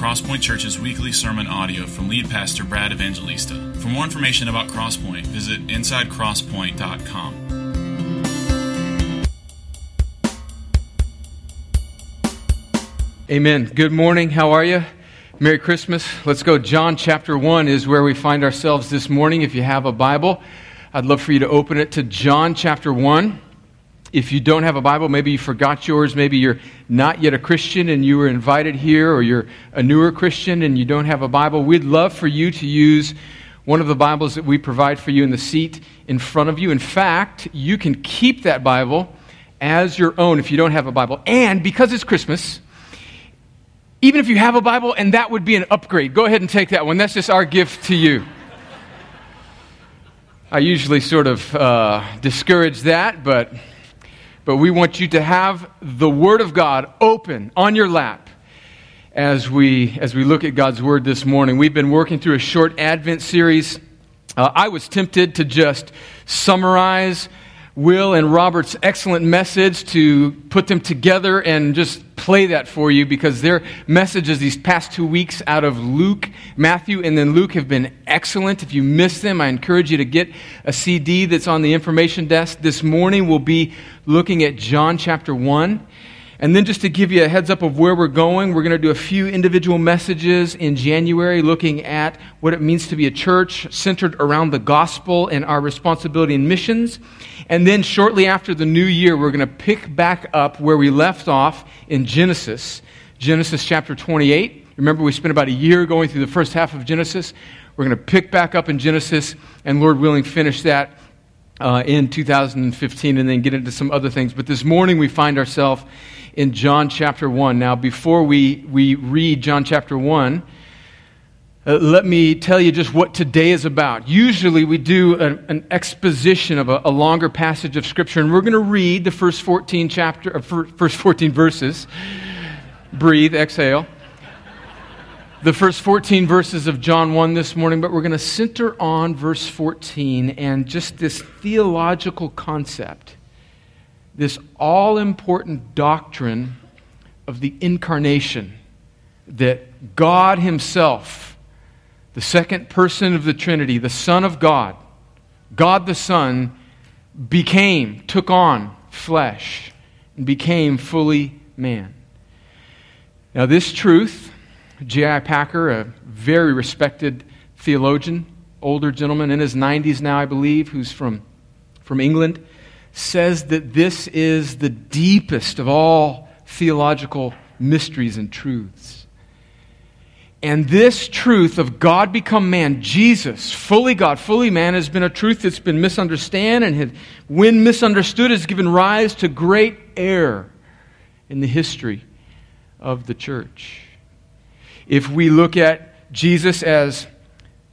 Crosspoint Church's weekly sermon audio from lead pastor Brad Evangelista. For more information about Crosspoint, visit InsideCrosspoint.com. Amen. Good morning. How are you? Merry Christmas. Let's go. John chapter 1 is where we find ourselves this morning. If you have a Bible, I'd love for you to open it to John chapter 1. If you don't have a Bible, maybe you forgot yours, maybe you're not yet a Christian and you were invited here, or you're a newer Christian and you don't have a Bible, we'd love for you to use one of the Bibles that we provide for you in the seat in front of you. In fact, you can keep that Bible as your own if you don't have a Bible. And because it's Christmas, even if you have a Bible, and that would be an upgrade, go ahead and take that one. That's just our gift to you. I usually sort of discourage that, but we want you to have the Word of God open on your lap as we look at God's Word this morning. We've been working through a short Advent series. I was tempted to just summarize Will and Robert's excellent message, to put them together and just play that for you, because their messages these past 2 weeks out of Luke, Matthew, and then Luke have been excellent. If you miss them, I encourage you to get a CD that's on the information desk. This morning we'll be looking at John chapter 1. And then just to give you a heads up of where we're going, we're going to do a few individual messages in January looking at what it means to be a church centered around the gospel and our responsibility in missions. And then shortly after the new year, we're going to pick back up where we left off in Genesis chapter 28. Remember, we spent about a year going through the first half of Genesis. We're going to pick back up in Genesis and, Lord willing, finish that in 2015 and then get into some other things. But this morning we find ourselves in John chapter 1. Now, before we read John chapter 1, let me tell you just what today is about. Usually we do an exposition of a longer passage of Scripture, and we're going to read the first 14 verses. Breathe, exhale. The first 14 verses of John 1 this morning, but we're going to center on verse 14 and just this theological concept, this all-important doctrine of the incarnation, that God himself, the second person of the Trinity, the Son of God, God the Son, took on flesh and became fully man. Now this truth, J.I. Packer, a very respected theologian, older gentleman in his 90s now, I believe, who's from England, says that this is the deepest of all theological mysteries and truths. And this truth of God become man, Jesus, fully God, fully man, has been a truth that's been misunderstood, and when misunderstood has given rise to great error in the history of the church. If we look at Jesus as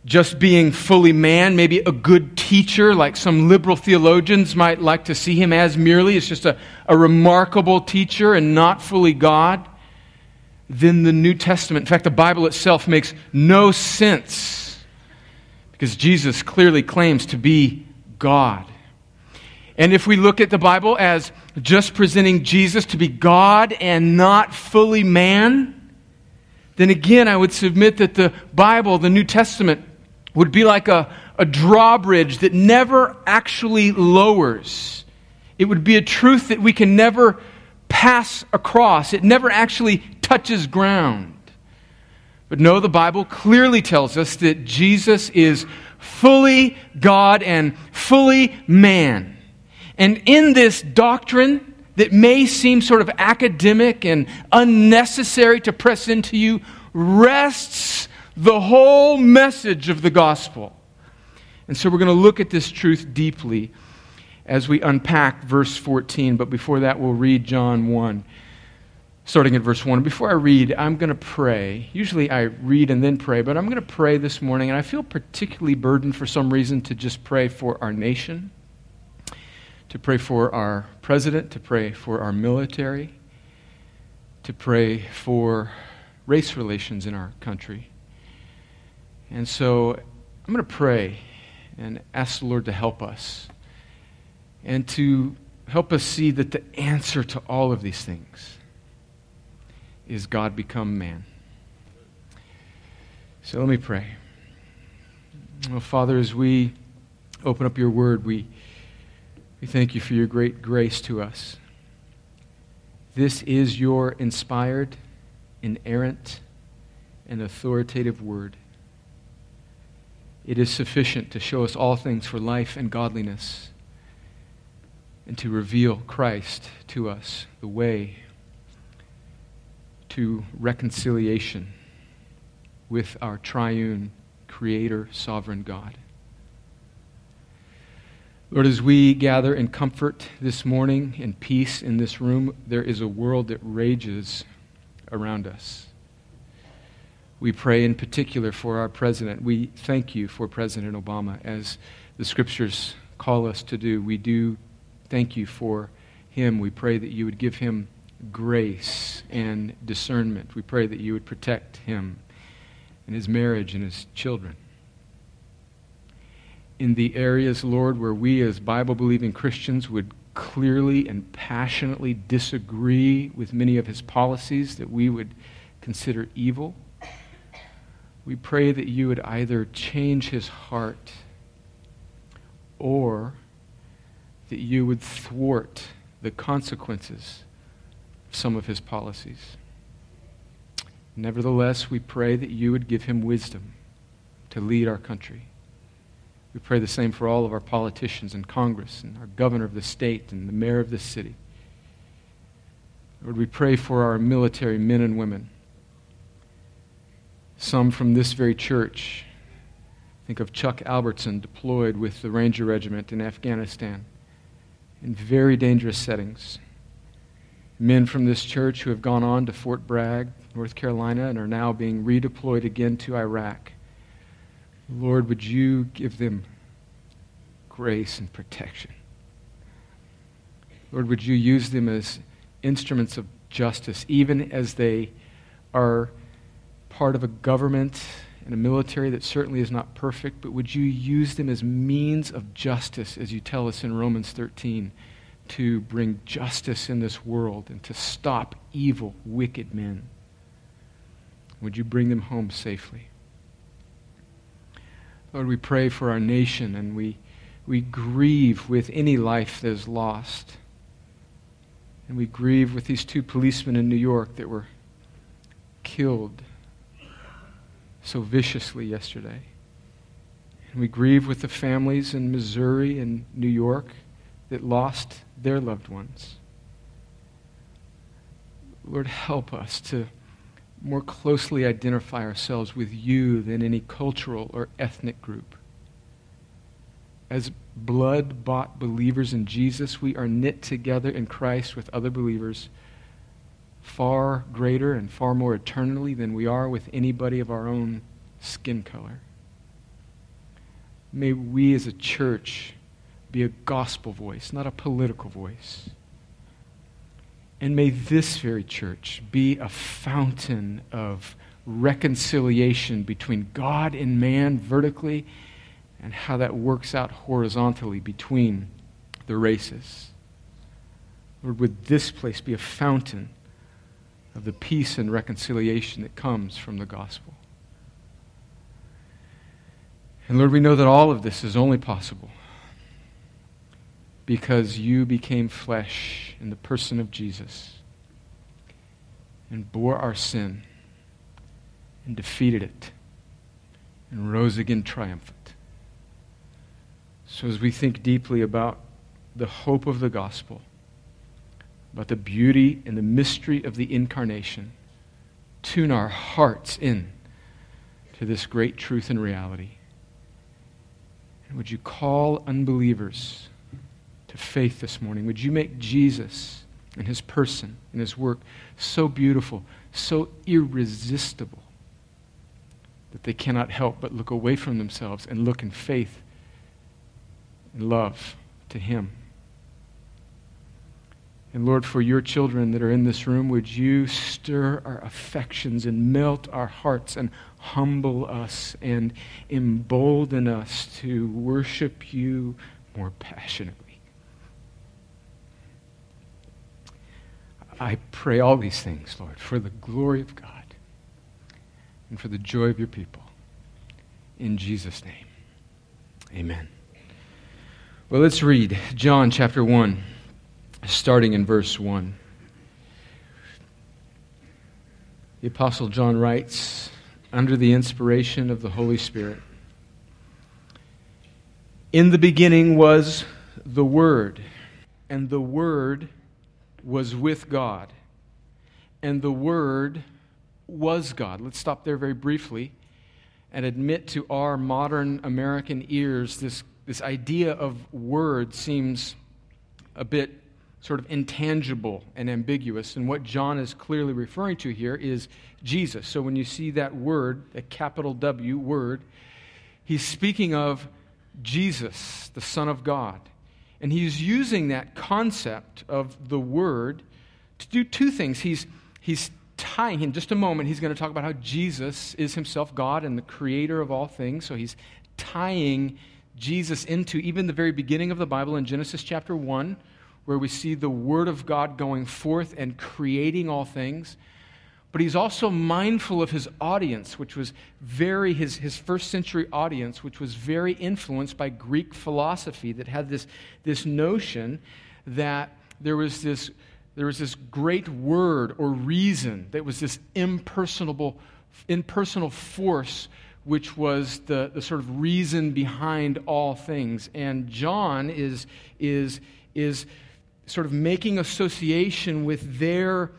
just being fully man, maybe a good teacher, like some liberal theologians might like to see him as merely. It's just a remarkable teacher and not fully God. Then the New Testament, in fact, the Bible itself, makes no sense, because Jesus clearly claims to be God. And if we look at the Bible as just presenting Jesus to be God and not fully man, then again I would submit that the Bible, the New Testament, would be like a drawbridge that never actually lowers. It would be a truth that we can never pass across. It never actually touches ground. But no, the Bible clearly tells us that Jesus is fully God and fully man. And in this doctrine that may seem sort of academic and unnecessary to press into you, rests the whole message of the gospel. And so we're going to look at this truth deeply as we unpack verse 14. But before that, we'll read John 1, starting at verse 1. Before I read, I'm going to pray. Usually I read and then pray, but I'm going to pray this morning. And I feel particularly burdened for some reason to just pray for our nation, to pray for our president, to pray for our military, to pray for race relations in our country. And so I'm going to pray and ask the Lord to help us and to help us see that the answer to all of these things is God become man. So let me pray. Well, Father, as we open up your word, we thank you for your great grace to us. This is your inspired, inerrant, and authoritative word. It is sufficient to show us all things for life and godliness, and to reveal Christ to us, the way to reconciliation with our triune Creator, sovereign God. Lord, as we gather in comfort this morning and peace in this room, there is a world that rages around us. We pray in particular for our president. We thank you for President Obama. As the Scriptures call us to do, we do thank you for him. We pray that you would give him grace and discernment. We pray that you would protect him and his marriage and his children. In the areas, Lord, where we as Bible-believing Christians would clearly and passionately disagree with many of his policies that we would consider evil, we pray that you would either change his heart or that you would thwart the consequences of some of his policies. Nevertheless, we pray that you would give him wisdom to lead our country. We pray the same for all of our politicians in Congress and our governor of the state and the mayor of this city. Lord, we pray for our military men and women, some from this very church. Think of Chuck Albertson deployed with the Ranger Regiment in Afghanistan in very dangerous settings. Men from this church who have gone on to Fort Bragg, North Carolina, and are now being redeployed again to Iraq. Lord, would you give them grace and protection? Lord, would you use them as instruments of justice, even as they are part of a government and a military that certainly is not perfect, but would you use them as means of justice, as you tell us in Romans 13, to bring justice in this world and to stop evil, wicked men? Would you bring them home safely? Lord, we pray for our nation, and we grieve with any life that is lost. And we grieve with these two policemen in New York that were killed so viciously yesterday. And we grieve with the families in Missouri and New York that lost their loved ones. Lord, help us to more closely identify ourselves with you than any cultural or ethnic group. As blood-bought believers in Jesus, we are knit together in Christ with other believers far greater and far more eternally than we are with anybody of our own skin color. May we as a church be a gospel voice, not a political voice. And may this very church be a fountain of reconciliation between God and man vertically, and how that works out horizontally between the races. Lord, would this place be a fountain of the peace and reconciliation that comes from the gospel? And Lord, we know that all of this is only possible because you became flesh in the person of Jesus and bore our sin and defeated it and rose again triumphant. So as we think deeply about the hope of the gospel, about the beauty and the mystery of the incarnation, tune our hearts in to this great truth and reality. And would you call unbelievers to faith this morning? Would you make Jesus and his person and his work so beautiful, so irresistible, that they cannot help but look away from themselves and look in faith and love to him? And Lord, for your children that are in this room, would you stir our affections and melt our hearts and humble us and embolden us to worship you more passionately? I pray all these things, Lord, for the glory of God and for the joy of your people. in Jesus' name. Amen. Well, let's read John chapter 1, starting in verse 1. The Apostle John writes, under the inspiration of the Holy Spirit, "In the beginning was the Word, and the Word was with God, and the Word was God." Let's stop there very briefly and admit to our modern American ears this idea of Word seems a bit sort of intangible and ambiguous. And what John is clearly referring to here is Jesus. So when you see that word, a capital W, Word, he's speaking of Jesus, the Son of God. And he's using that concept of the Word to do two things. He's tying, in just a moment, he's going to talk about how Jesus is himself God and the creator of all things. So he's tying Jesus into even the very beginning of the Bible in Genesis chapter 1, where we see the Word of God going forth and creating all things. But he's also mindful of his audience, which was very, his first century audience, which was very influenced by Greek philosophy that had this notion that there was this great word or reason that was this impersonal force, which was the sort of reason behind all things. And John is sort of making association with their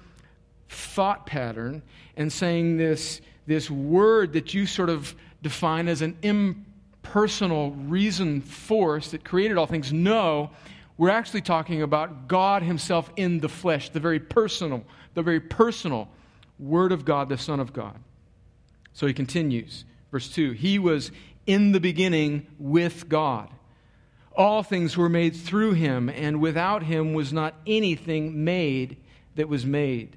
thought pattern and saying this word that you sort of define as an impersonal reason force that created all things. No, we're actually talking about God himself in the flesh, the very personal Word of God, the Son of God. So he continues, verse 2, "He was in the beginning with God. All things were made through him, and without him was not anything made that was made.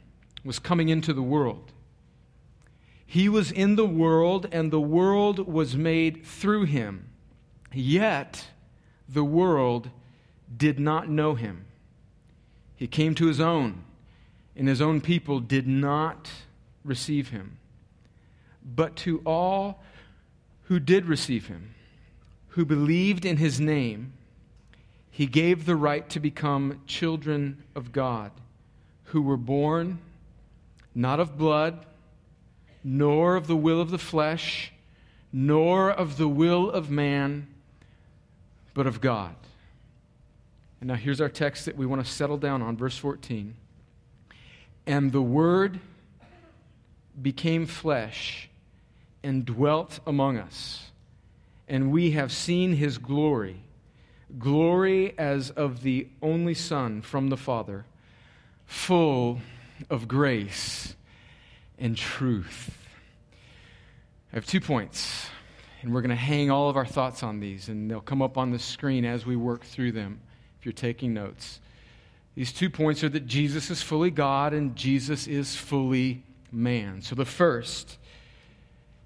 was coming into the world. He was in the world, and the world was made through him. Yet the world did not know him. He came to his own, and his own people did not receive him. But to all who did receive him, who believed in his name, he gave the right to become children of God, who were born not of blood, nor of the will of the flesh, nor of the will of man, but of God." And now here's our text that we want to settle down on, verse 14. "And the Word became flesh and dwelt among us, and we have seen his glory, glory as of the only Son from the Father, full of grace and truth." I have 2 points, and we're going to hang all of our thoughts on these, and they'll come up on the screen as we work through them, if you're taking notes. These 2 points are that Jesus is fully God and Jesus is fully man. So the first,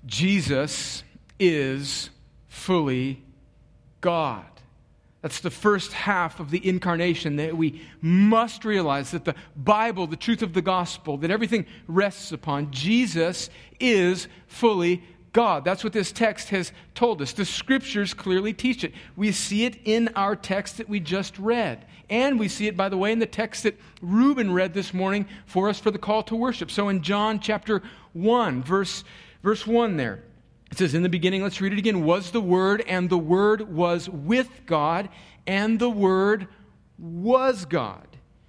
Jesus is fully God. That's the first half of the incarnation, that we must realize that the Bible, the truth of the gospel, that everything rests upon. Jesus is fully God. That's what this text has told us. The Scriptures clearly teach it. We see it in our text that we just read. And we see it, by the way, in the text that Reuben read this morning for us for the call to worship. So in John chapter 1, verse 1 there, it says, "In the beginning," let's read it again, "was the Word, and the Word was with God, and the Word was God.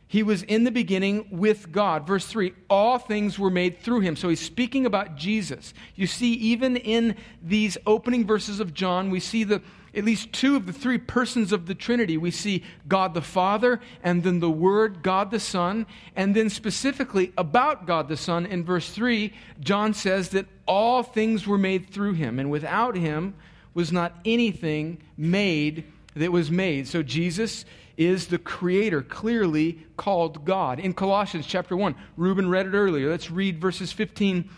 He was in the beginning with God." Verse 3, "All things were made through him." So he's speaking about Jesus. You see, even in these opening verses of John, we see at least two of the three persons of the Trinity. We see God the Father, and then the Word, God the Son. And then specifically about God the Son, in verse 3, John says that all things were made through him, and without him was not anything made that was made. So Jesus is the creator, clearly called God. In Colossians chapter 1, Reuben read it earlier. Let's read verses 15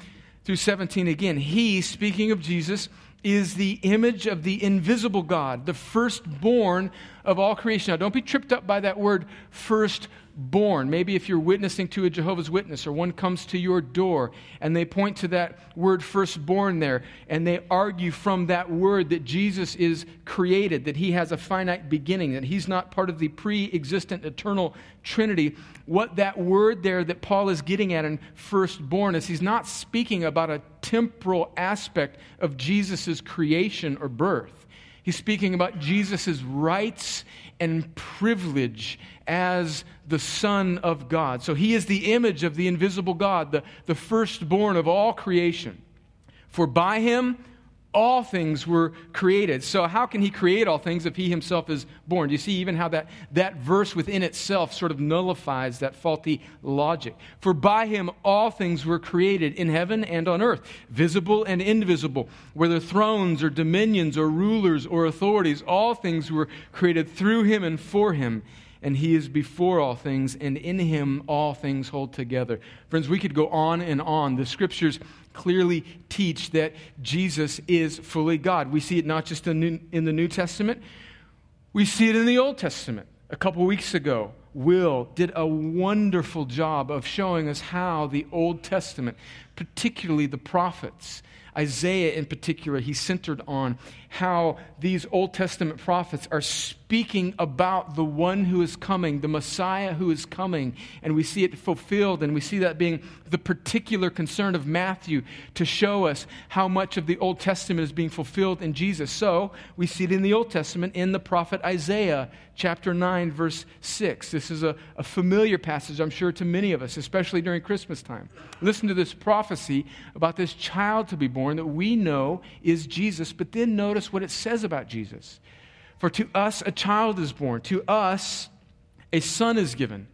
through 17 again. He, speaking of Jesus, is the image of the invisible God, the firstborn of all creation. Now, don't be tripped up by that word firstborn. Maybe if you're witnessing to a Jehovah's Witness or one comes to your door and they point to that word firstborn there and they argue from that word that Jesus is created, that he has a finite beginning, that he's not part of the pre-existent eternal Trinity. What that word there that Paul is getting at in firstborn is he's not speaking about a temporal aspect of Jesus' creation or birth. He's speaking about Jesus' rights and privilege as the Son of God. So he is the image of the invisible God, the firstborn of all creation. For by him, all things were created. So how can he create all things if he himself is born? Do you see even how that verse within itself sort of nullifies that faulty logic? For by him all things were created in heaven and on earth, visible and invisible, whether thrones or dominions or rulers or authorities, all things were created through him and for him. And he is before all things, and in him all things hold together. Friends, we could go on and on. The scriptures clearly teach that Jesus is fully God. We see it not just in the New Testament. We see it in the Old Testament. A couple weeks ago, Will did a wonderful job of showing us how the Old Testament, particularly the prophets, Isaiah in particular, he centered on how these Old Testament prophets are speaking about the one who is coming, the Messiah who is coming. And we see it fulfilled, and we see that being the particular concern of Matthew to show us how much of the Old Testament is being fulfilled in Jesus. So we see it in the Old Testament in the prophet Isaiah chapter 9, verse 6. This is a familiar passage, I'm sure, to many of us, especially during Christmas time. Listen to this prophecy about this child to be born that we know is Jesus, but then notice what it says about Jesus. For to us a child is born, to us a son is given,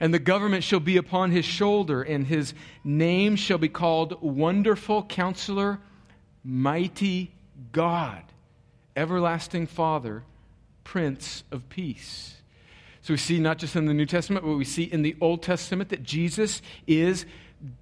and the government shall be upon his shoulder, and his name shall be called Wonderful Counselor, Mighty God, Everlasting Father, Prince of Peace. So we see not just in the New Testament, but we see in the Old Testament that Jesus is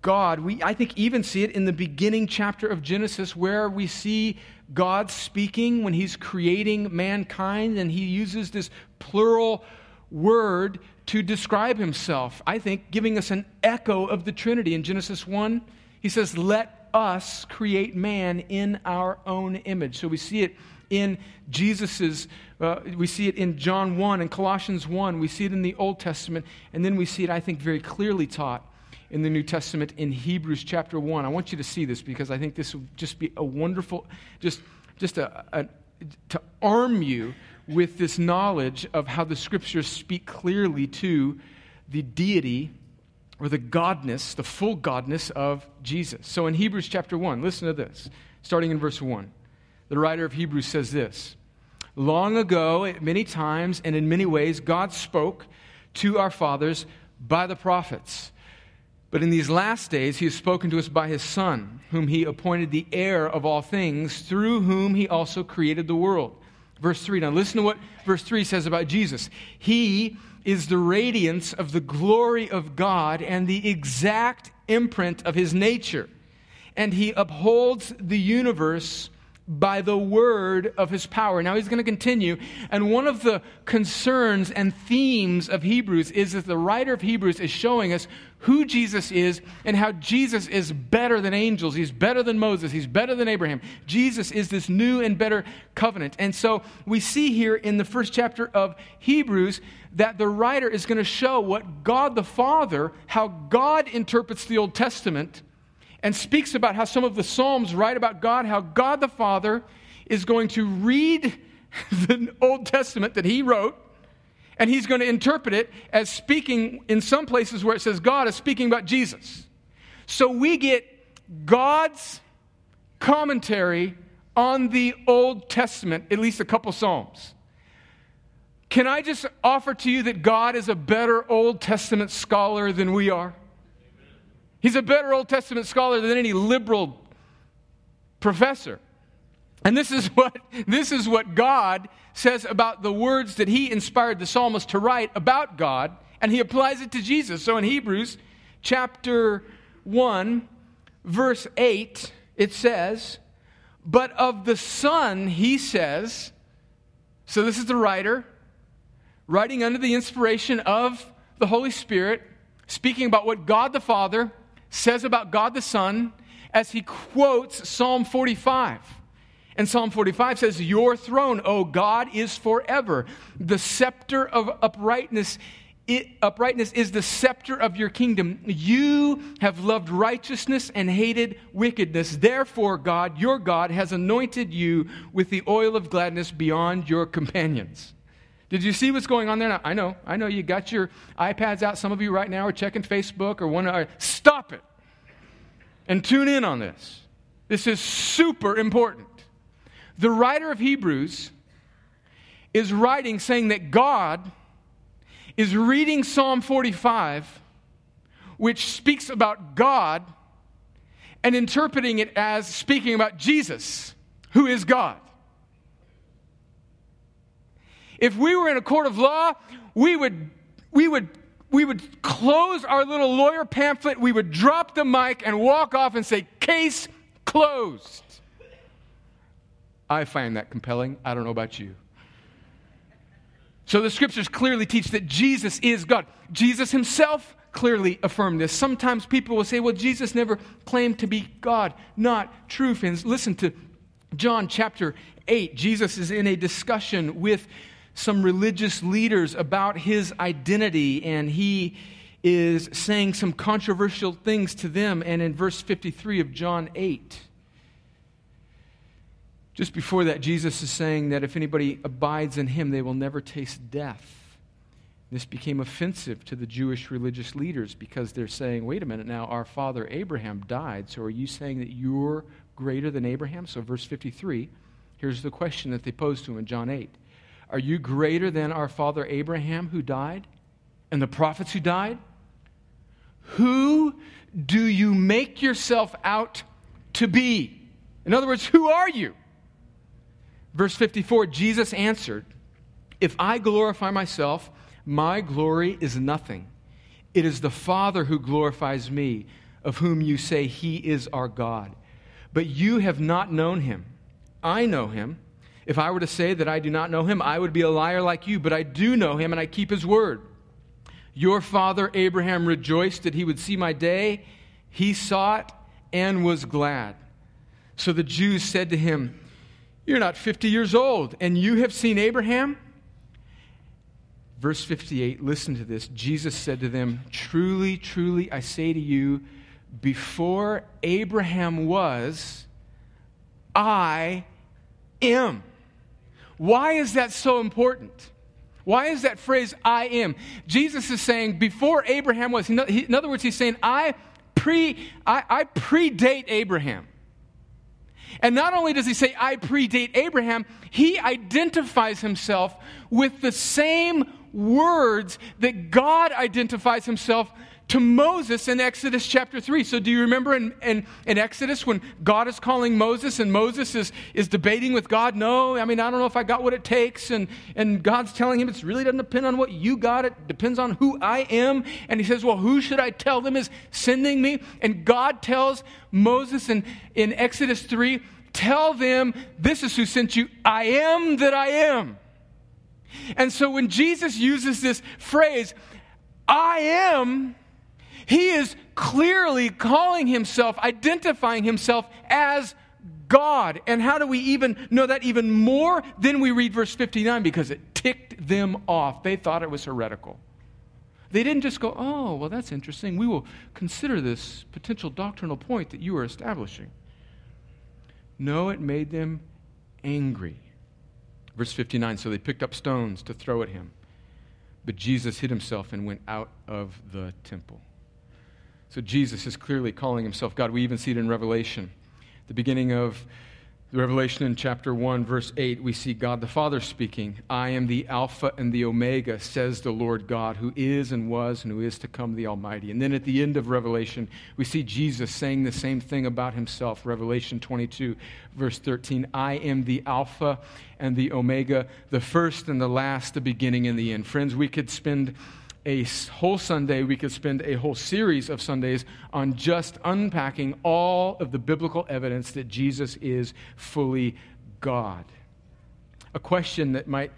God. I think, even see it in the beginning chapter of Genesis where we see God speaking when he's creating mankind, and he uses this plural word to describe himself, I think, giving us an echo of the Trinity. In Genesis 1, he says, "Let us create man in our own image." So we see it in Jesus's, we see it in John 1 and Colossians 1. We see it in the Old Testament, and then we see it, I think, very clearly taught in the New Testament in Hebrews chapter 1. I want you to see this because I think this will just be a wonderful, to arm you with this knowledge of how the Scriptures speak clearly to the deity or the godness, the full godness of Jesus. So in Hebrews chapter 1, listen to this, starting in verse 1. The writer of Hebrews says this, "Long ago, at many times and in many ways, God spoke to our fathers by the prophets. But in these last days, he has spoken to us by his Son, whom he appointed the heir of all things, through whom he also created the world." Verse 3. Now listen to what verse 3 says about Jesus. "He is the radiance of the glory of God and the exact imprint of his nature. And he upholds the universe by the word of his power." Now he's going to continue. And one of the concerns and themes of Hebrews is that the writer of Hebrews is showing us who Jesus is and how Jesus is better than angels. He's better than Moses. He's better than Abraham. Jesus is this new and better covenant. And so we see here in the first chapter of Hebrews that the writer is going to show what God the Father, how God interprets the Old Testament, and speaks about how some of the Psalms write about God, how God the Father is going to read the Old Testament that he wrote, and he's going to interpret it as speaking in some places where it says God is speaking about Jesus. So we get God's commentary on the Old Testament, at least a couple Psalms. Can I just offer to you that God is a better Old Testament scholar than we are? He's a better Old Testament scholar than any liberal professor. And this is what God says about the words that he inspired the psalmist to write about God, and he applies it to Jesus. So in Hebrews chapter 1, verse 8, it says, "But of the Son he says," so this is the writer, writing under the inspiration of the Holy Spirit, speaking about what God the Father says about God the Son, as he quotes Psalm 45. And Psalm 45 says, "Your throne, O God, is forever. The scepter of uprightness is the scepter of your kingdom. You have loved righteousness and hated wickedness. Therefore, God, your God, has anointed you with the oil of gladness beyond your companions." Did you see what's going on there? Now, I know you got your iPads out. Some of you right now are checking Facebook or stop it and tune in on this. This is super important. The writer of Hebrews is writing saying that God is reading Psalm 45, which speaks about God, and interpreting it as speaking about Jesus, who is God. If we were in a court of law, we would close our little lawyer pamphlet, we would drop the mic and walk off and say, "Case closed." I find that compelling. I don't know about you. So the scriptures clearly teach that Jesus is God. Jesus himself clearly affirmed this. Sometimes people will say, "Well, Jesus never claimed to be God." Not true, friends. Listen to John chapter 8. Jesus is in a discussion with some religious leaders about his identity, and he is saying some controversial things to them. And in verse 53 of John 8, just before that, Jesus is saying that if anybody abides in him, they will never taste death. This became offensive to the Jewish religious leaders because they're saying, "Wait a minute now, our father Abraham died, so are you saying that you're greater than Abraham?" So verse 53, here's the question that they posed to him in John 8. "Are you greater than our father Abraham who died and the prophets who died? Who do you make yourself out to be?" In other words, who are you? Verse 54, Jesus answered, "If I glorify myself, my glory is nothing. It is the Father who glorifies me, of whom you say he is our God. But you have not known him. I know him. If I were to say that I do not know him, I would be a liar like you, but I do know him and I keep his word. Your father Abraham rejoiced that he would see my day. He saw it and was glad." So the Jews said to him, "You're not 50 years old, and you have seen Abraham?" Verse 58, listen to this. Jesus said to them, "Truly, truly, I say to you, before Abraham was, I am." Why is that so important? Why is that phrase, "I am"? Jesus is saying, before Abraham was. In other words, he's saying, I predate Abraham. And not only does he say, "I predate Abraham," he identifies himself with the same words that God identifies himself to Moses in Exodus chapter 3. So do you remember in Exodus when God is calling Moses and Moses is debating with God? "No, I mean, I don't know if I got what it takes." And God's telling him, "It really doesn't depend on what you got. It depends on who I am." And he says, "Well, who should I tell them is sending me?" And God tells Moses in Exodus 3, "Tell them, this is who sent you. I am that I am." And so when Jesus uses this phrase, "I am," he is clearly calling himself, identifying himself as God. And how do we even know that even more? Then we read verse 59 because it ticked them off. They thought it was heretical. They didn't just go, "Oh, well, that's interesting. We will consider this potential doctrinal point that you are establishing." No, it made them angry. Verse 59, so they picked up stones to throw at him. But Jesus hid himself and went out of the temple. So Jesus is clearly calling himself God. We even see it in Revelation. The beginning of Revelation in chapter 1, verse 8, we see God the Father speaking, I am the Alpha and the Omega, says the Lord God, who is and was and who is to come, the Almighty. And then at the end of Revelation, we see Jesus saying the same thing about himself. Revelation 22, verse 13, I am the Alpha and the Omega, the first and the last, the beginning and the end. Friends, we could spend a whole Sunday, we could spend a whole series of Sundays on just unpacking all of the biblical evidence that Jesus is fully God. A question that might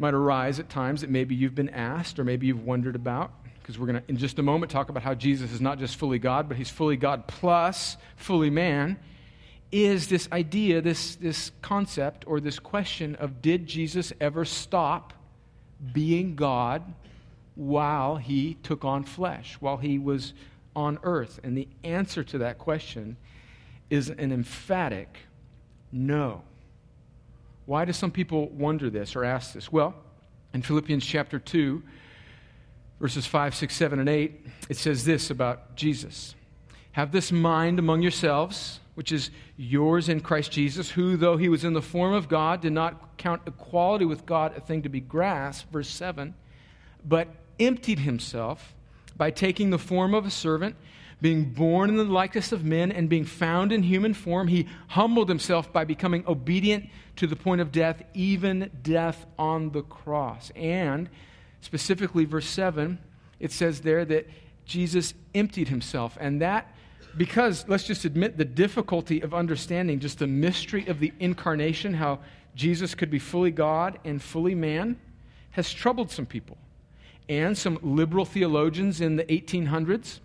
arise at times that maybe you've been asked or maybe you've wondered about, because we're going to, in just a moment, talk about how Jesus is not just fully God, but he's fully God plus fully man, is this idea, this concept or this question of did Jesus ever stop being God while he took on flesh, while he was on earth? And the answer to that question is an emphatic no. Why do some people wonder this or ask this? Well, in Philippians chapter 2, verses 5, 6, 7, and 8, it says this about Jesus. Have this mind among yourselves, which is yours in Christ Jesus, who, though he was in the form of God, did not count equality with God a thing to be grasped, verse 7, but emptied himself by taking the form of a servant, being born in the likeness of men, and being found in human form, he humbled himself by becoming obedient to the point of death, even death on the cross. And specifically, verse 7, it says there that Jesus emptied himself. And that, because let's just admit the difficulty of understanding just the mystery of the incarnation, how Jesus could be fully God and fully man, has troubled some people. And some liberal theologians in the 1800s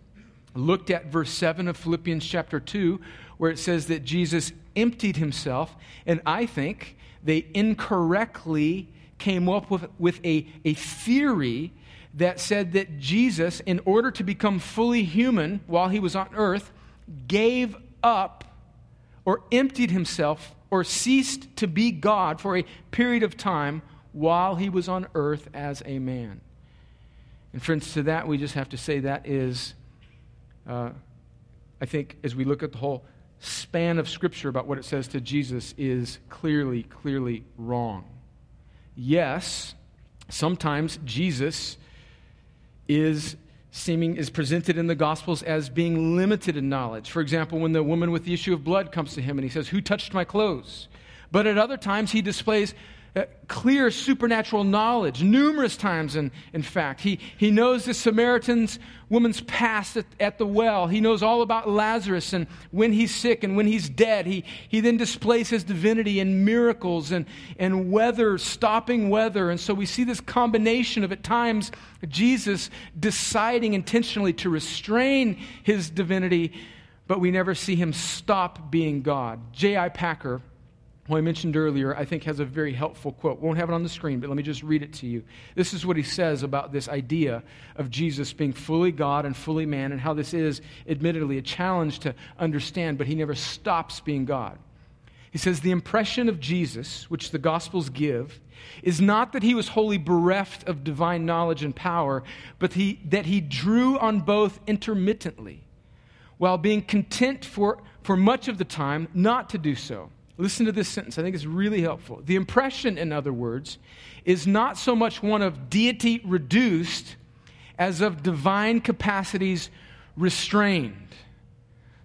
looked at verse 7 of Philippians chapter 2, where it says that Jesus emptied himself, and I think they incorrectly came up with a theory that said that Jesus, in order to become fully human while he was on earth, gave up or emptied himself or ceased to be God for a period of time while he was on earth as a man. And friends, to that, we just have to say that is, I think, as we look at the whole span of Scripture about what it says to Jesus, is clearly, clearly wrong. Yes, sometimes Jesus is presented in the Gospels as being limited in knowledge. For example, when the woman with the issue of blood comes to him and he says, "Who touched my clothes?" But at other times, he displays clear supernatural knowledge, numerous times in fact. He knows the Samaritan woman's past at the well. He knows all about Lazarus and when he's sick and when he's dead. He then displays his divinity in miracles and weather, stopping weather. And so we see this combination of, at times, Jesus deciding intentionally to restrain his divinity, but we never see him stop being God. J.I. Packer, who I mentioned earlier, I think has a very helpful quote. Won't have it on the screen, but let me just read it to you. This is what he says about this idea of Jesus being fully God and fully man, and how this is, admittedly, a challenge to understand, but he never stops being God. He says, the impression of Jesus, which the Gospels give, is not that he was wholly bereft of divine knowledge and power, but that he drew on both intermittently, while being content for much of the time not to do so. Listen to this sentence. I think it's really helpful. The impression, in other words, is not so much one of deity reduced as of divine capacities restrained.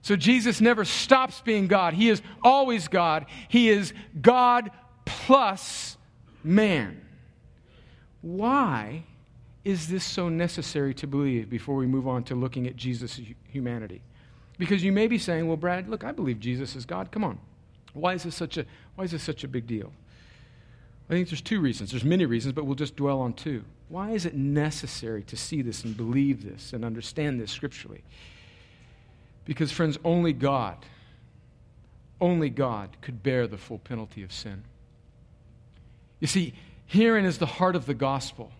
So Jesus never stops being God. He is always God. He is God plus man. Why is this so necessary to believe before we move on to looking at Jesus' humanity? Because you may be saying, well, Brad, look, I believe Jesus is God. Come on. Why is this such a big deal? I think there's two reasons. There's many reasons, but we'll just dwell on two. Why is it necessary to see this and believe this and understand this scripturally? Because, friends, only God could bear the full penalty of sin. You see, herein is the heart of the gospel,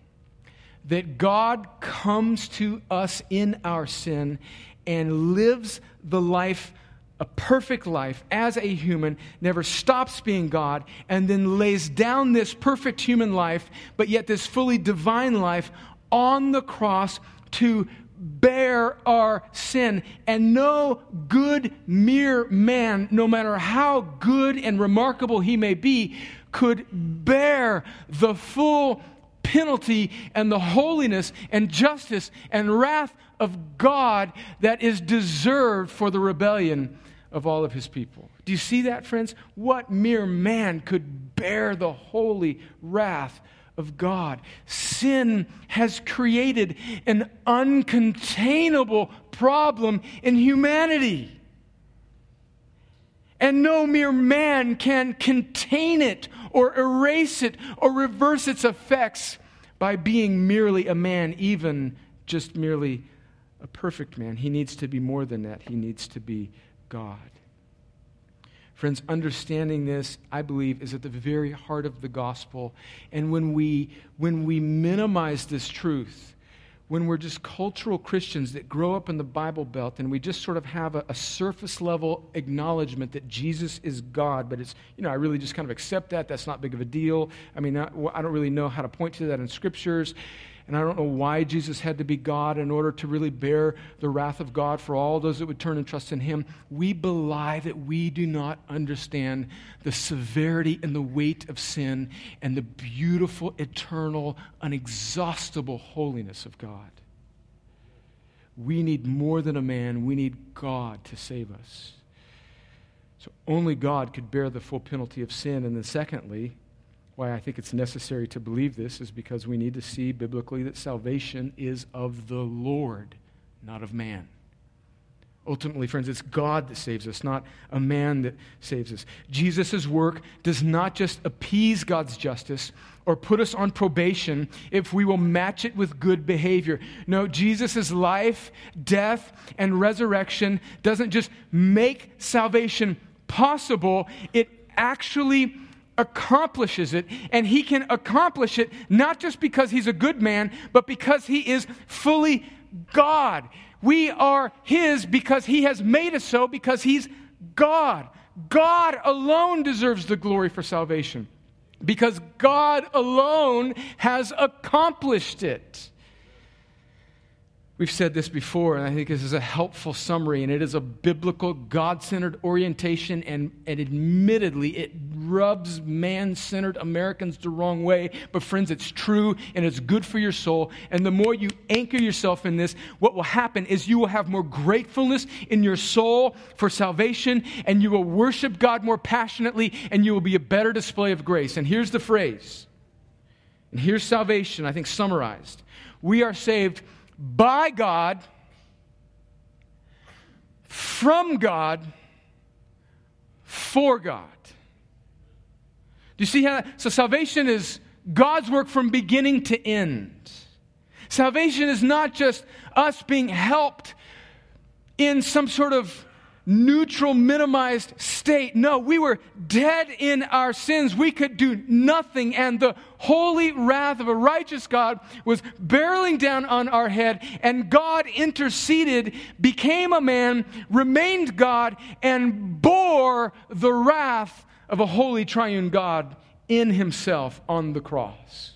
that God comes to us in our sin and lives the life, a perfect life as a human, never stops being God, and then lays down this perfect human life, but yet this fully divine life on the cross to bear our sin. And no good mere man, no matter how good and remarkable he may be, could bear the full penalty and the holiness and justice and wrath of God that is deserved for the rebellion of all of his people. Do you see that, friends? What mere man could bear the holy wrath of God? Sin has created an uncontainable problem in humanity. And no mere man can contain it or erase it or reverse its effects by being merely a man, even just merely a perfect man. He needs to be more than that. He needs to be God. Friends, understanding this, I believe, is at the very heart of the gospel. And when we minimize this truth, when we're just cultural Christians that grow up in the Bible Belt and we just sort of have a surface level acknowledgement that Jesus is God, but it's, I really just kind of accept that. That's not big of a deal. I mean, I don't really know how to point to that in scriptures. And I don't know why Jesus had to be God in order to really bear the wrath of God for all those that would turn and trust in him. We belie that we do not understand the severity and the weight of sin and the beautiful, eternal, inexhaustible holiness of God. We need more than a man. We need God to save us. So only God could bear the full penalty of sin. And then secondly, why I think it's necessary to believe this is because we need to see biblically that salvation is of the Lord, not of man. Ultimately, friends, it's God that saves us, not a man that saves us. Jesus' work does not just appease God's justice or put us on probation if we will match it with good behavior. No, Jesus' life, death, and resurrection doesn't just make salvation possible. It actually accomplishes it, and he can accomplish it not just because he's a good man, but because he is fully God. We are his because he has made us so, because he's God. God alone deserves the glory for salvation, because God alone has accomplished it. We've said this before, and I think this is a helpful summary, and it is a biblical, God-centered orientation, and admittedly, it rubs man-centered Americans the wrong way, but friends, it's true, and it's good for your soul, and the more you anchor yourself in this, what will happen is you will have more gratefulness in your soul for salvation, and you will worship God more passionately, and you will be a better display of grace. And here's the phrase, and here's salvation, I think, summarized. We are saved by God, from God, for God. Do you see how? So salvation is God's work from beginning to end. Salvation is not just us being helped in some sort of neutral, minimized state. No, we were dead in our sins. We could do nothing, and the holy wrath of a righteous God was barreling down on our head, and God interceded, became a man, remained God, and bore the wrath of a holy triune God in himself on the cross.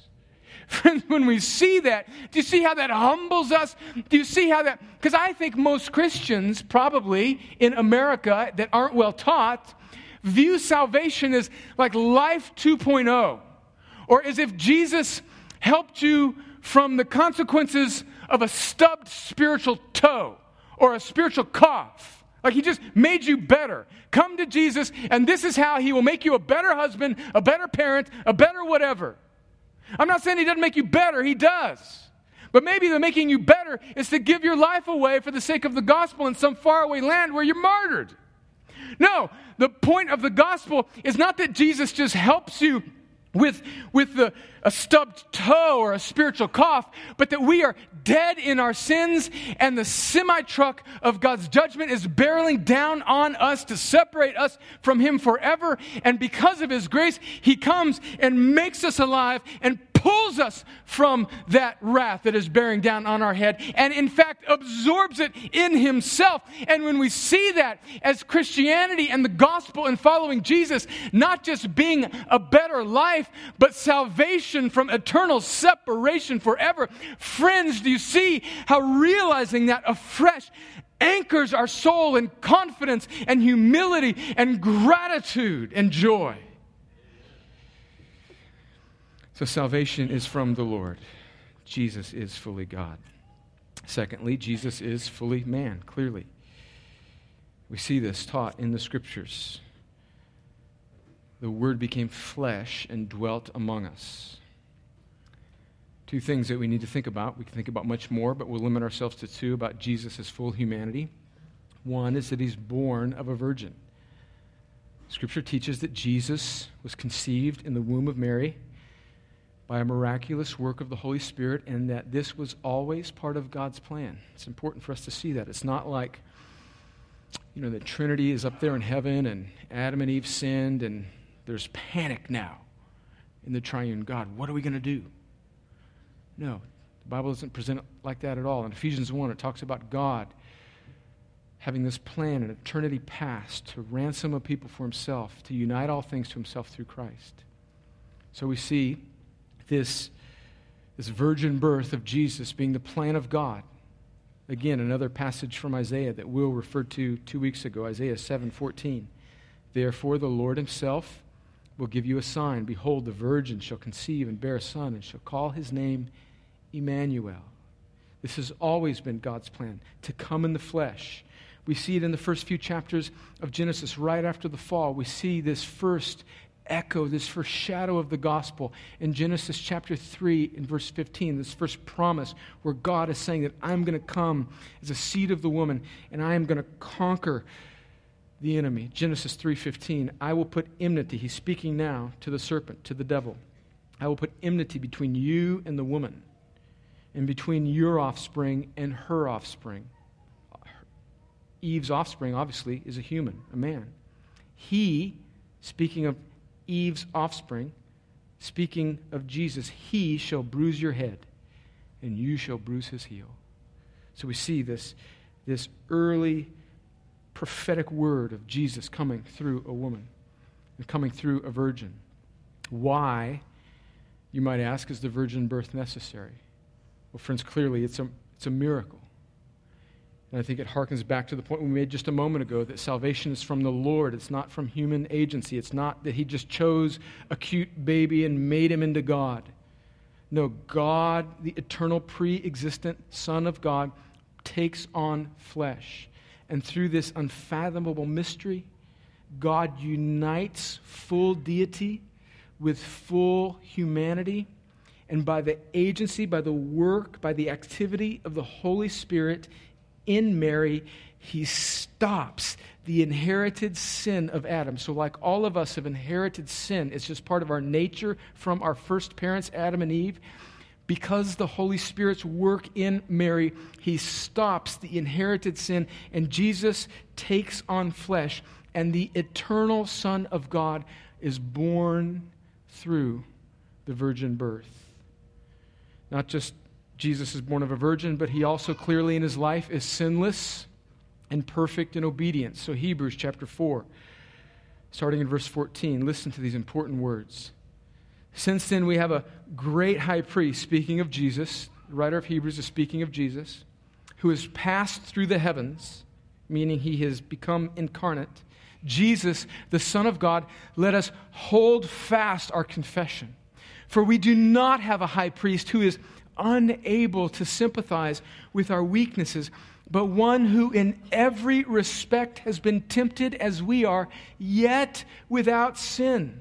Friends, when we see that, do you see how that humbles us? Do you see how that? Because I think most Christians, probably in America, that aren't well taught, view salvation as like life 2.0, or as if Jesus helped you from the consequences of a stubbed spiritual toe or a spiritual cough. Like he just made you better. Come to Jesus, and this is how he will make you a better husband, a better parent, a better whatever. I'm not saying he doesn't make you better. He does. But maybe the making you better is to give your life away for the sake of the gospel in some faraway land where you're martyred. No, the point of the gospel is not that Jesus just helps you with a stubbed toe or a spiritual cough, but that we are dead in our sins, and the semi-truck of God's judgment is barreling down on us to separate us from him forever. And because of his grace, he comes and makes us alive and pulls us from that wrath that is bearing down on our head and, in fact, absorbs it in himself. And when we see that as Christianity and the gospel and following Jesus, not just being a better life, but salvation from eternal separation forever, friends, do you see how realizing that afresh anchors our soul in confidence and humility and gratitude and joy? So salvation is from the Lord. Jesus is fully God. Secondly, Jesus is fully man, clearly. We see this taught in the Scriptures. The Word became flesh and dwelt among us. Two things that we need to think about. We can think about much more, but we'll limit ourselves to two about Jesus' full humanity. One is that he's born of a virgin. Scripture teaches that Jesus was conceived in the womb of Mary by a miraculous work of the Holy Spirit, and that this was always part of God's plan. It's important for us to see that. It's not like, you know, the Trinity is up there in heaven, and Adam and Eve sinned, and there's panic now in the triune God. What are we going to do? No, the Bible doesn't present it like that at all. In Ephesians 1, it talks about God having this plan in eternity past to ransom a people for himself, to unite all things to himself through Christ. So we see this virgin birth of Jesus being the plan of God. Again, another passage from Isaiah that Will referred to 2 weeks ago, Isaiah 7:14. Therefore the Lord himself will give you a sign. Behold, the virgin shall conceive and bear a son, and shall call his name Emmanuel. This has always been God's plan, to come in the flesh. We see it in the first few chapters of Genesis, right after the fall. We see this first echo, this first shadow of the gospel in Genesis chapter 3 in verse 15, this first promise where God is saying that I'm going to come as a seed of the woman, and I am going to conquer the enemy. Genesis 3:15, I will put enmity, he's speaking now to the serpent, to the devil. I will put enmity between you and the woman, and between your offspring and her offspring. Eve's offspring, obviously, is a human, a man. He, speaking of Eve's offspring, speaking of Jesus, he shall bruise your head, and you shall bruise his heel. So we see this early prophetic word of Jesus coming through a woman and coming through a virgin. Why, you might ask, is the virgin birth necessary? Well, friends, clearly it's a miracle. And I think it harkens back to the point we made just a moment ago, that salvation is from the Lord. It's not from human agency. It's not that he just chose a cute baby and made him into God. No, God, the eternal pre-existent Son of God, takes on flesh. And through this unfathomable mystery, God unites full deity with full humanity. And by the agency, by the work, by the activity of the Holy Spirit in Mary, he stops the inherited sin of Adam. So like all of us have inherited sin, it's just part of our nature from our first parents, Adam and Eve. Because the Holy Spirit's work in Mary, he stops the inherited sin, and Jesus takes on flesh, and the eternal Son of God is born through the virgin birth. Not just Jesus is born of a virgin, but he also clearly in his life is sinless and perfect in obedience. So Hebrews chapter 4, starting in verse 14, listen to these important words. Since then we have a great high priest, speaking of Jesus, the writer of Hebrews is speaking of Jesus, who has passed through the heavens, meaning he has become incarnate. Jesus, the Son of God, let us hold fast our confession. For we do not have a high priest who is unable to sympathize with our weaknesses, but one who in every respect has been tempted as we are, yet without sin.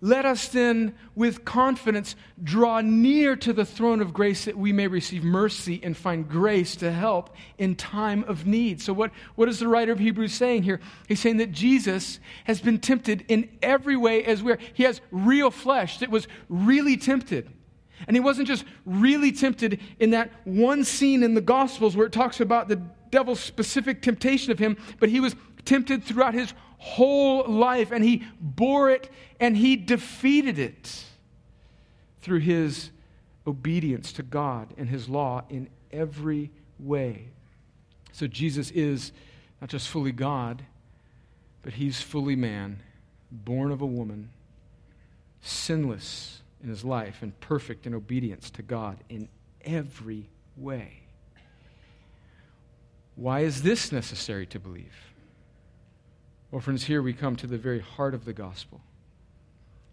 Let us then with confidence draw near to the throne of grace, that we may receive mercy and find grace to help in time of need. So what is the writer of Hebrews saying here? He's saying that Jesus has been tempted in every way as we are. He has real flesh that was really tempted. And he wasn't just really tempted in that one scene in the Gospels where it talks about the devil's specific temptation of him, but he was tempted throughout his whole life, and he bore it and he defeated it. through his obedience to God and his law in every way. So Jesus is not just fully God, but he's fully man, born of a woman, sinless in his life and perfect in obedience to God in every way. Why is this necessary to believe? Well, friends, here we come to the very heart of the gospel.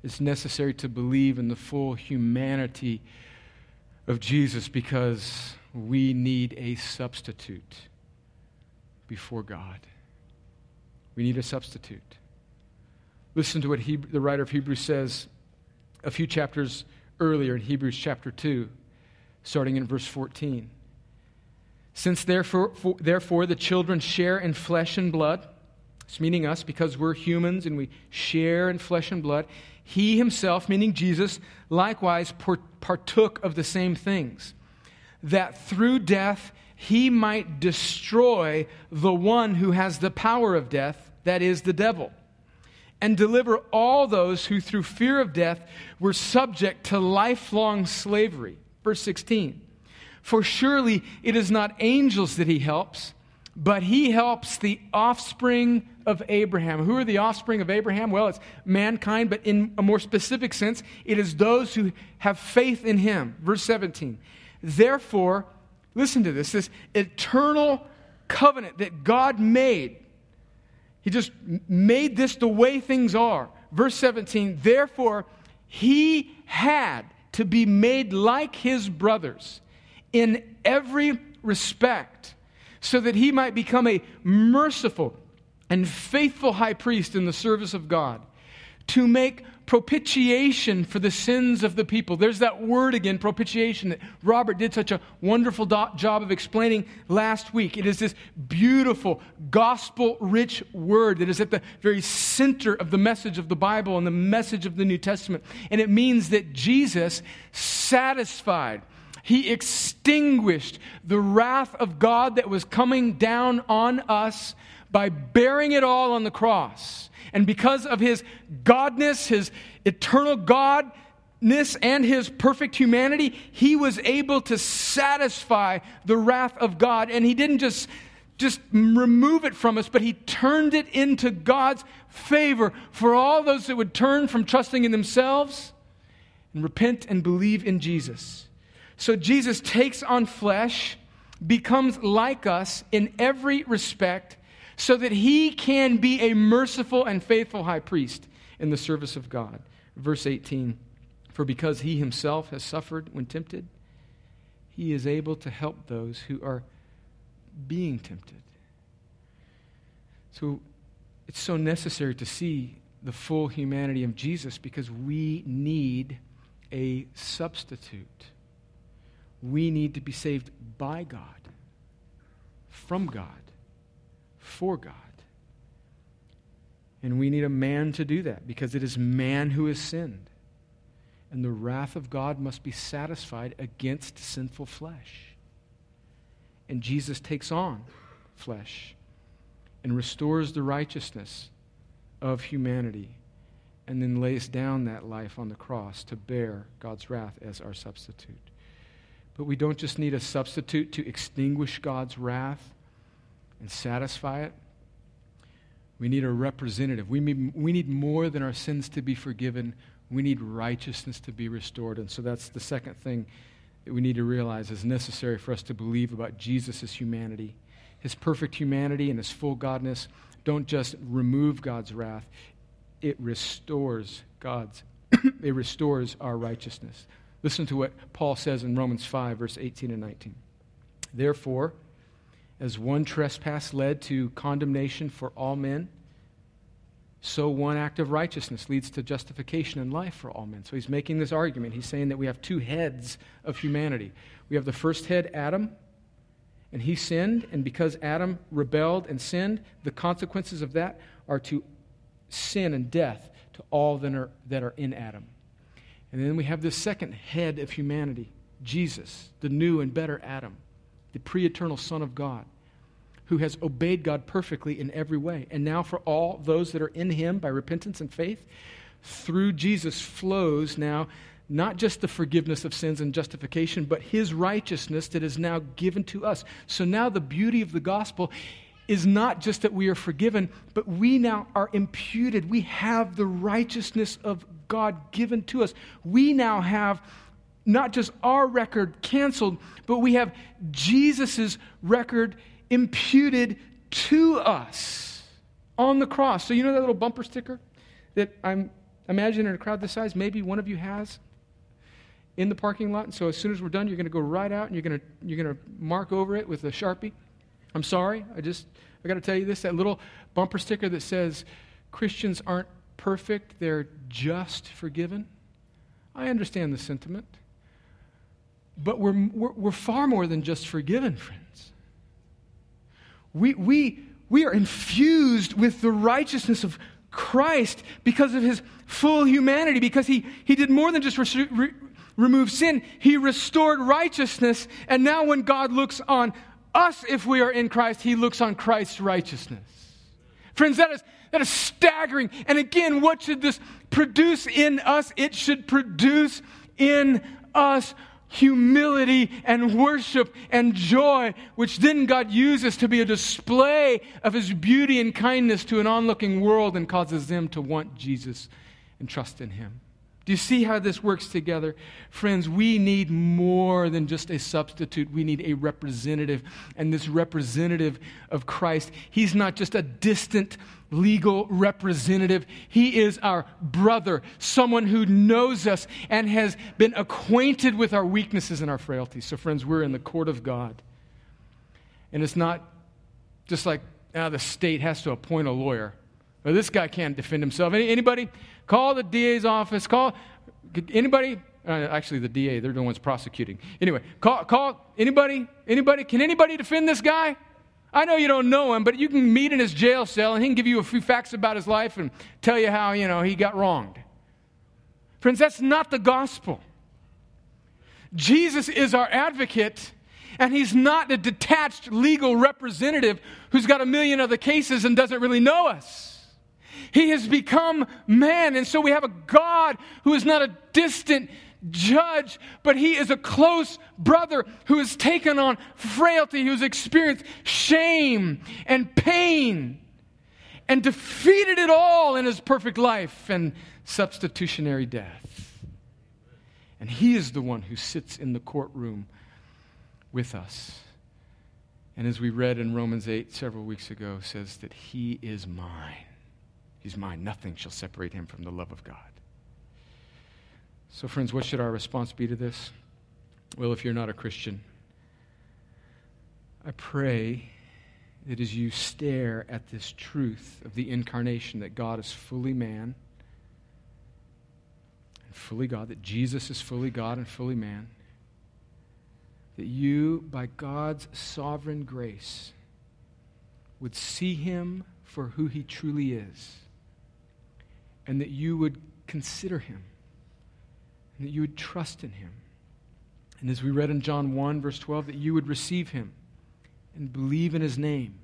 It's necessary to believe in the full humanity of Jesus because we need a substitute before God. We need a substitute. Listen to what the writer of Hebrews says a few chapters earlier in Hebrews chapter 2, starting in verse 14. Since therefore the children share in flesh and blood, it's meaning us because we're humans and we share in flesh and blood, he himself, meaning Jesus, likewise partook of the same things, that through death he might destroy the one who has the power of death, that is the devil, and deliver all those who through fear of death were subject to lifelong slavery. Verse 16. For surely it is not angels that he helps, but he helps the offspring of Abraham. Who are the offspring of Abraham? Well, it's mankind, but in a more specific sense, it is those who have faith in him. Verse 17. Therefore, listen to this eternal covenant that God made. He just made this the way things are. Verse 17. Therefore, he had to be made like his brothers in every respect, so that he might become a merciful and faithful high priest in the service of God, to make propitiation for the sins of the people. There's that word again, propitiation, that Robert did such a wonderful job of explaining last week. It is this beautiful, gospel-rich word that is at the very center of the message of the Bible and the message of the New Testament. And it means that Jesus satisfied, he extinguished the wrath of God that was coming down on us by bearing it all on the cross. And because of his godness, his eternal godness, and his perfect humanity, he was able to satisfy the wrath of God. And he didn't just remove it from us, but he turned it into God's favor for all those that would turn from trusting in themselves and repent and believe in Jesus. So Jesus takes on flesh, becomes like us in every respect, so that he can be a merciful and faithful high priest in the service of God. Verse 18, for because he himself has suffered when tempted, he is able to help those who are being tempted. So it's so necessary to see the full humanity of Jesus because we need a substitute. We need to be saved by God, from God, for God. And we need a man to do that because it is man who has sinned. And the wrath of God must be satisfied against sinful flesh. And Jesus takes on flesh and restores the righteousness of humanity and then lays down that life on the cross to bear God's wrath as our substitute. But we don't just need a substitute to extinguish God's wrath and satisfy it. We need a representative. We need more than our sins to be forgiven. We need righteousness to be restored. And so that's the second thing that we need to realize is necessary for us to believe about Jesus' humanity. His perfect humanity and his full godness don't just remove God's wrath. It restores our righteousness. Listen to what Paul says in Romans 5, verse 18 and 19. Therefore, as one trespass led to condemnation for all men, so one act of righteousness leads to justification and life for all men. So he's making this argument. He's saying that we have two heads of humanity. We have the first head, Adam, and he sinned. And because Adam rebelled and sinned, the consequences of that are to sin and death to all that are in Adam. And then we have this second head of humanity, Jesus, the new and better Adam, the pre-eternal Son of God, who has obeyed God perfectly in every way. And now for all those that are in him by repentance and faith, through Jesus flows now not just the forgiveness of sins and justification, but his righteousness that is now given to us. So now the beauty of the gospel is not just that we are forgiven, but we now are imputed. We have the righteousness of God given to us. We now have not just our record canceled, but we have Jesus' record imputed to us on the cross. So you know that little bumper sticker that I'm imagining in a crowd this size? Maybe one of you has in the parking lot. And so as soon as we're done, you're going to go right out and you're going to mark over it with a Sharpie. I'm sorry, I got to tell you this, that little bumper sticker that says Christians aren't perfect, they're just forgiven. I understand the sentiment, but we're far more than just forgiven, friends. We are infused with the righteousness of Christ because of his full humanity, because he did more than just remove sin. He restored righteousness, and now when God looks on us, if we are in Christ, he looks on Christ's righteousness. Friends, that is staggering. And again, what should this produce in us? It should produce in us humility and worship and joy, which then God uses to be a display of his beauty and kindness to an onlooking world and causes them to want Jesus and trust in him. Do you see how this works together? Friends, we need more than just a substitute. We need a representative, and this representative of Christ, he's not just a distant legal representative. He is our brother, someone who knows us and has been acquainted with our weaknesses and our frailties. So friends, we're in the court of God. And it's not just like the state has to appoint a lawyer. Or this guy can't defend himself. Anybody? Call the DA's office. Call anybody. Actually, the DA, they're the ones prosecuting. Anyway, call anybody. Anybody? Can anybody defend this guy? I know you don't know him, but you can meet in his jail cell, and he can give you a few facts about his life and tell you how, he got wronged. Friends, that's not the gospel. Jesus is our advocate. And he's not a detached legal representative who's got a million other cases and doesn't really know us. He has become man. And so we have a God who is not a distant judge, but he is a close brother who has taken on frailty, who's experienced shame and pain and defeated it all in his perfect life and substitutionary death. And he is the one who sits in the courtroom with us. And as we read in Romans 8 several weeks ago, says that he is mine. He's mine. Nothing shall separate him from the love of God. So friends, what should our response be to this? Well, if you're not a Christian, I pray that as you stare at this truth of the incarnation, that God is fully man and fully God, that Jesus is fully God and fully man, that you, by God's sovereign grace, would see him for who he truly is, and that you would consider him, and that you would trust in him. And as we read in John 1, verse 12, that you would receive him and believe in his name.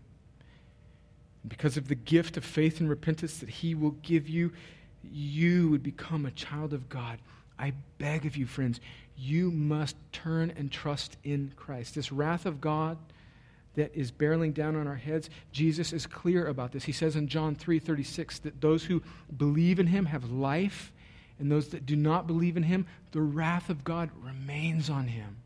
And because of the gift of faith and repentance that he will give you, you would become a child of God. I beg of you, friends, you must turn and trust in Christ. This wrath of God that is barreling down on our heads, Jesus is clear about this. He says in John 3:36 that those who believe in him have life, and those that do not believe in him, the wrath of God remains on him.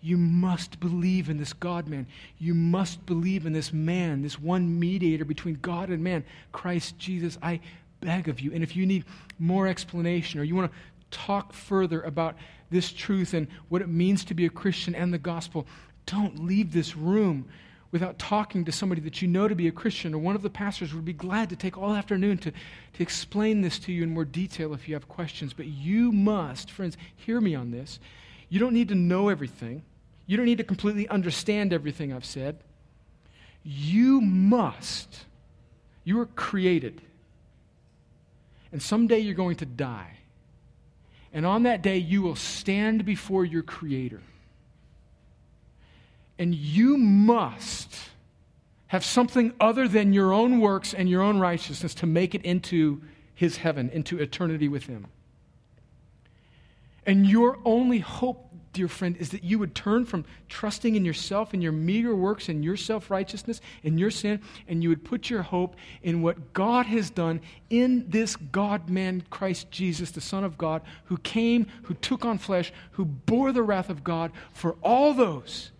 You must believe in this God-man. You must believe in this man, this one mediator between God and man, Christ Jesus. I beg of you. And if you need more explanation or you want to talk further about this truth and what it means to be a Christian and the gospel, don't leave this room without talking to somebody that you know to be a Christian, or one of the pastors would be glad to take all afternoon to explain this to you in more detail if you have questions. But you must, friends, hear me on this. You don't need to know everything. You don't need to completely understand everything I've said. You must. You are created. And someday you're going to die. And on that day, you will stand before your Creator. And you must have something other than your own works and your own righteousness to make it into his heaven, into eternity with him. And your only hope, dear friend, is that you would turn from trusting in yourself and your meager works and your self-righteousness and your sin, and you would put your hope in what God has done in this God-man, Christ Jesus, the Son of God, who came, who took on flesh, who bore the wrath of God for all those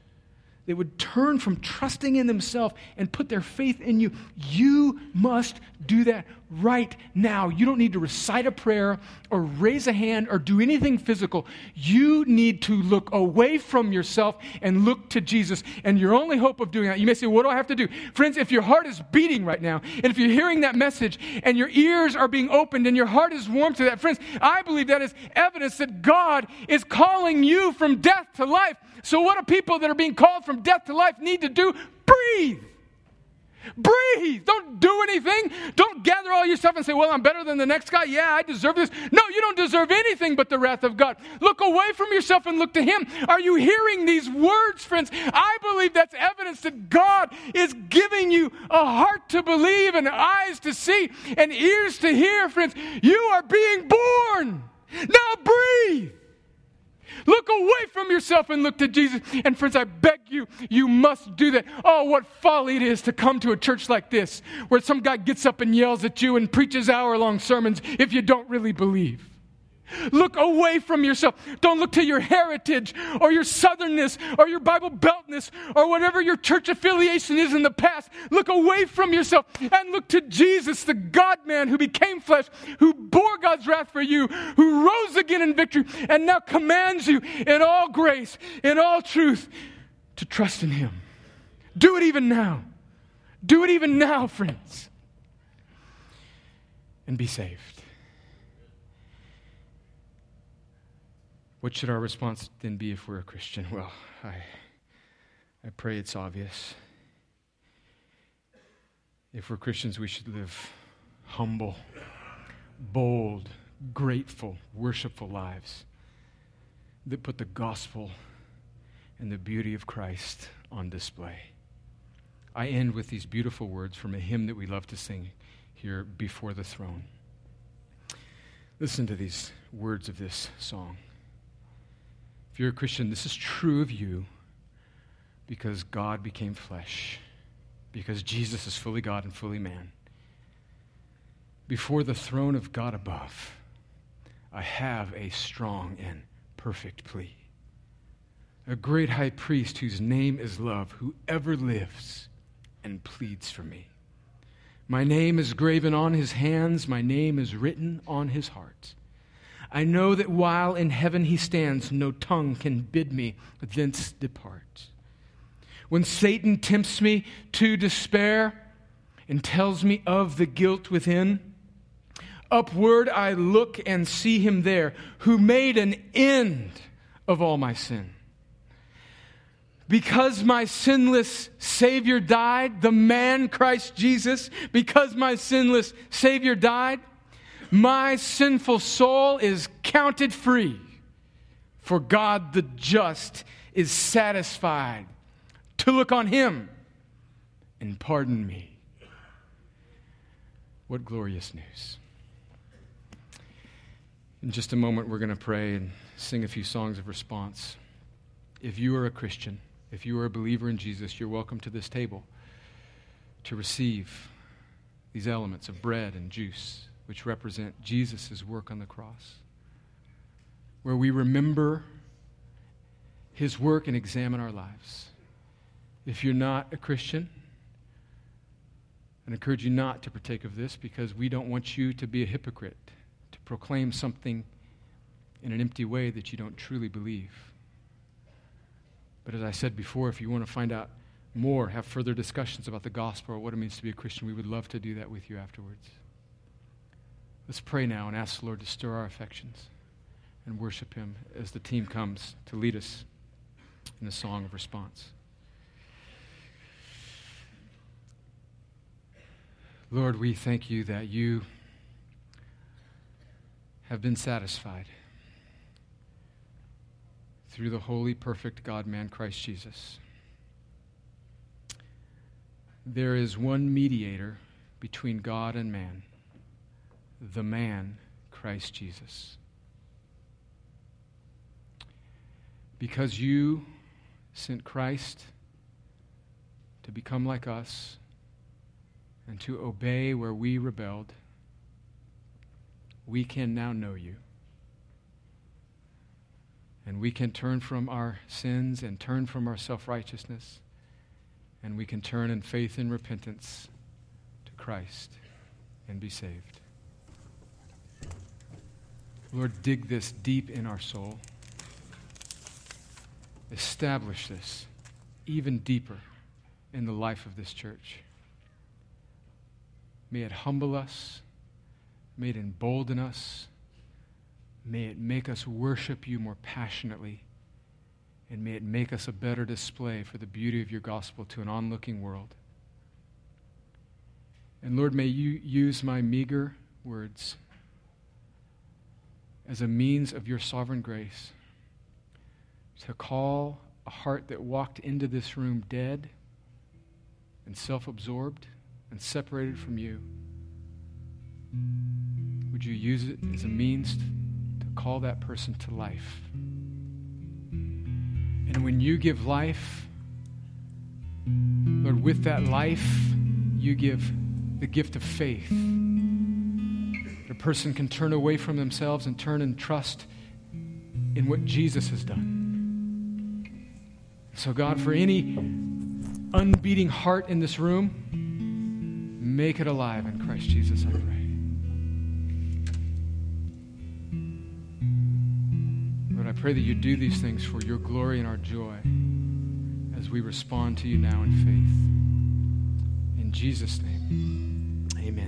that would turn from trusting in themselves and put their faith in you. You must do that right now. You don't need to recite a prayer or raise a hand or do anything physical. You need to look away from yourself and look to Jesus. And your only hope of doing that, you may say, what do I have to do? Friends, if your heart is beating right now, and if you're hearing that message, and your ears are being opened, and your heart is warm to that, friends, I believe that is evidence that God is calling you from death to life. So what do people that are being called from death to life need to do? Breathe. Breathe. Don't do anything. Don't gather all your stuff and say, well, I'm better than the next guy. Yeah, I deserve this. No, you don't deserve anything but the wrath of God. Look away from yourself and look to Him. Are you hearing these words, friends? I believe that's evidence that God is giving you a heart to believe and eyes to see and ears to hear, friends. You are being born. Now breathe. Look away from yourself and look to Jesus. And friends, I beg you, you must do that. Oh, what folly it is to come to a church like this, where some guy gets up and yells at you and preaches hour-long sermons if you don't really believe. Look away from yourself. Don't look to your heritage or your southernness or your Bible beltness or whatever your church affiliation is in the past. Look away from yourself and look to Jesus, the God-man who became flesh, who bore God's wrath for you, who rose again in victory and now commands you in all grace, in all truth, to trust in Him. Do it even now. Do it even now, friends. And be saved. What should our response then be if we're a Christian? Well, I pray it's obvious. If we're Christians, we should live humble, bold, grateful, worshipful lives that put the gospel and the beauty of Christ on display. I end with these beautiful words from a hymn that we love to sing here, Before the Throne. Listen to these words of this song. If you're a Christian, this is true of you because God became flesh, because Jesus is fully God and fully man. Before the throne of God above, I have a strong and perfect plea. A great high priest whose name is love, who ever lives and pleads for me. My name is graven on His hands, my name is written on His heart. I know that while in heaven He stands, no tongue can bid me thence depart. When Satan tempts me to despair and tells me of the guilt within, upward I look and see Him there, who made an end of all my sin. Because my sinless Savior died, the man Christ Jesus, because my sinless Savior died, my sinful soul is counted free, for God the just is satisfied to look on Him and pardon me. What glorious news. In just a moment, we're going to pray and sing a few songs of response. If you are a Christian, if you are a believer in Jesus, you're welcome to this table to receive these elements of bread and juice, which represent Jesus' work on the cross, where we remember His work and examine our lives. If you're not a Christian, I encourage you not to partake of this because we don't want you to be a hypocrite, to proclaim something in an empty way that you don't truly believe. But as I said before, if you want to find out more, have further discussions about the gospel or what it means to be a Christian, we would love to do that with you afterwards. Let's pray now and ask the Lord to stir our affections and worship Him as the team comes to lead us in the song of response. Lord, we thank You that You have been satisfied through the holy, perfect God-man, Christ Jesus. There is one mediator between God and man, the man, Christ Jesus. because you sent Christ to become like us and to obey where we rebelled, we can now know you. And we can turn from our sins and turn from our self-righteousness, and we can turn in faith and repentance to Christ and be saved. Lord, dig this deep in our soul. Establish this even deeper in the life of this church. May it humble us. May it embolden us. May it make us worship you more passionately. And may it make us a better display for the beauty of your gospel to an onlooking world. And Lord, may you use my meager words as a means of your sovereign grace to call a heart that walked into this room dead and self-absorbed and separated from you. Would you use it as a means to call that person to life? And when you give life, Lord, with that life, you give the gift of faith. The person can turn away from themselves and turn and trust in what Jesus has done. So God, for any unbeating heart in this room, make it alive in Christ Jesus, I pray. I pray that you do these things for your glory and our joy as we respond to you now in faith. In Jesus' name, amen.